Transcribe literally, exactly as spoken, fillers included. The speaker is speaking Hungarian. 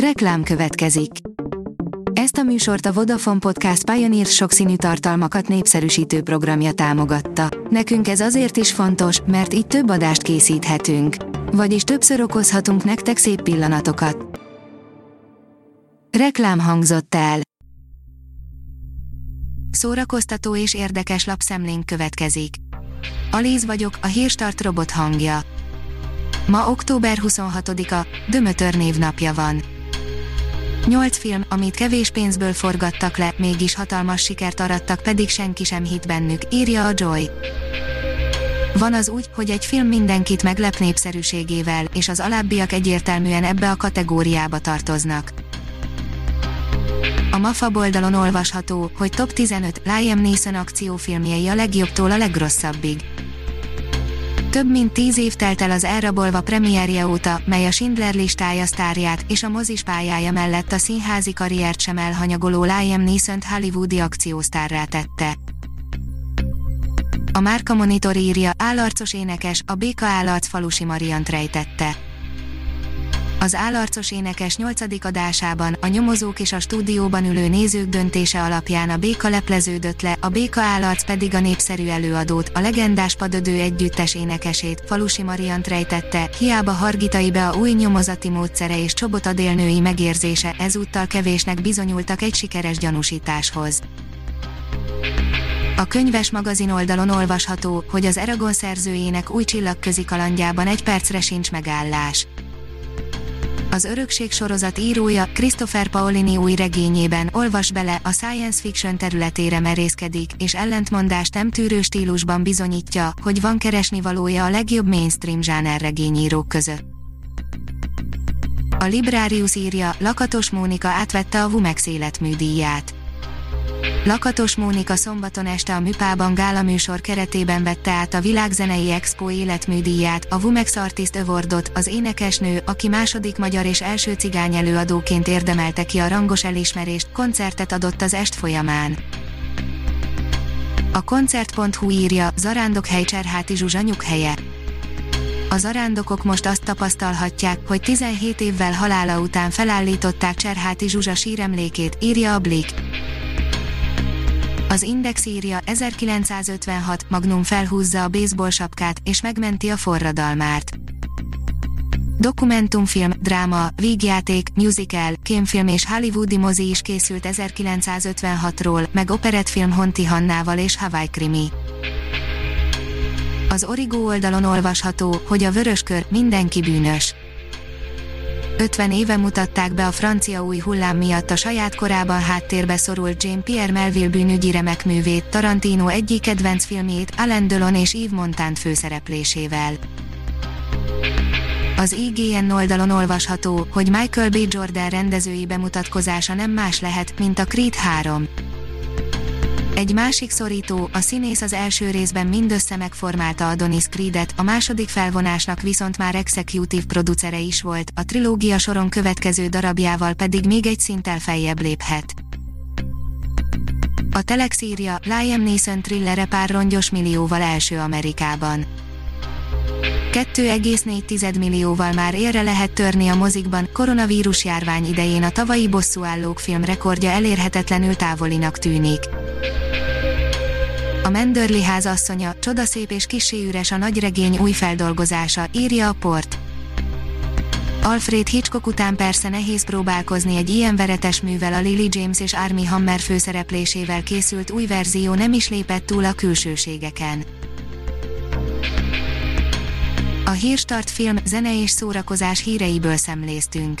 Reklám következik. Ezt a műsort a Vodafone Podcast Pioneer sokszínű tartalmakat népszerűsítő programja támogatta. Nekünk ez azért is fontos, mert így több adást készíthetünk. Vagyis többször okozhatunk nektek szép pillanatokat. Reklám hangzott el. Szórakoztató és érdekes lapszemlénk következik. Alíz vagyok, a Hírstart robot hangja. Ma október huszonhatodika, Dömötör névnapja van. Nyolc film, amit kevés pénzből forgattak le, mégis hatalmas sikert arattak, pedig senki sem hitt bennük, írja a Joy. Van az úgy, hogy egy film mindenkit meglep népszerűségével, és az alábbiak egyértelműen ebbe a kategóriába tartoznak. A Mafab oldalon olvasható, hogy top tizenöt Liam Neeson akciófilmjei a legjobbtól a legrosszabbig. Több mint tíz év telt el az Elrabolva premierje óta, mely a Schindler listája sztárját és a mozis pályája mellett a színházi karriert sem elhanyagoló Liam Neesont hollywoodi akciósztárrá tette. A Márka Monitor írja, Állarcos énekes, a béka állarc Falusi Mariánt rejtette. Az Állarcos énekes nyolcadik adásában a nyomozók és a stúdióban ülő nézők döntése alapján a béka lepleződött le, a béka állarc pedig a népszerű előadót, a legendás Padödő együttes énekesét, Falusi Mariánt rejtette, hiába hargitai be a új nyomozati módszere és Csobot Adél női megérzése, ezúttal kevésnek bizonyultak egy sikeres gyanúsításhoz. A könyves magazin oldalon olvasható, hogy az Eragon szerzőjének új csillagközi kalandjában egy percre sincs megállás. Az örökség sorozat írója, Christopher Paolini új regényében, olvas bele, a science fiction területére merészkedik, és ellentmondást nem tűrő stílusban bizonyítja, hogy van keresnivalója a legjobb mainstream zsáner regényírók között. A Librarius írja, Lakatos Mónika átvette a WOMEX életműdíját. Lakatos Mónika szombaton este a Műpában gálaműsor keretében vette át a Világzenei Expo életműdíját, a WOMEX Artist Awardot, az énekesnő, aki második magyar és első cigány előadóként érdemelte ki a rangos elismerést, koncertet adott az est folyamán. A Koncert.hu írja, Zarándokhely Cserháti Zsuzsa nyughelye. A zarándokok most azt tapasztalhatják, hogy tizenhét évvel halála után felállították Cserháti Zsuzsa síremlékét, írja a Blik. Az Index írja, ezerkilencszázötvenhat Magnum felhúzza a baseball sapkát, és megmenti a forradalmárt. Dokumentumfilm, dráma, vígjáték, musical, kémfilm és hollywoodi mozi is készült ezerkilencszázötvenhatról, meg operettfilm Honti Hannával és Hawaii Krimi. Az Origo oldalon olvasható, hogy a vöröskör, mindenki bűnös. ötven éve mutatták be a francia új hullám miatt a saját korában háttérbe szorult Jean-Pierre Melville bűnügyi remekművét, Tarantino egyik kedvenc filmjét, Alain Delon és Yves Montand főszereplésével. Az I G N oldalon olvasható, hogy Michael B. Jordan rendezői bemutatkozása nem más lehet, mint a Creed három. Egy másik szorító, a színész az első részben mindössze megformálta Adonis Creedet, a második felvonásnak viszont már executive producere is volt, a trilógia soron következő darabjával pedig még egy szinttel feljebb léphet. A Telex írja, Liam Neeson thrillere pár rongyos millióval első Amerikában. két egész négy millióval már élre lehet törni a mozikban, koronavírus járvány idején a tavalyi Bosszúállók film rekordja elérhetetlenül távolinak tűnik. A Menderli ház asszonya, csodaszép és kissé üres a nagyregény új feldolgozása, írja a Port. Alfred Hitchcock után persze nehéz próbálkozni egy ilyen veretes művel, a Lily James és Armie Hammer főszereplésével készült új verzió nem is lépett túl a külsőségeken. A Hírstart film, zene és szórakozás híreiből szemléztünk.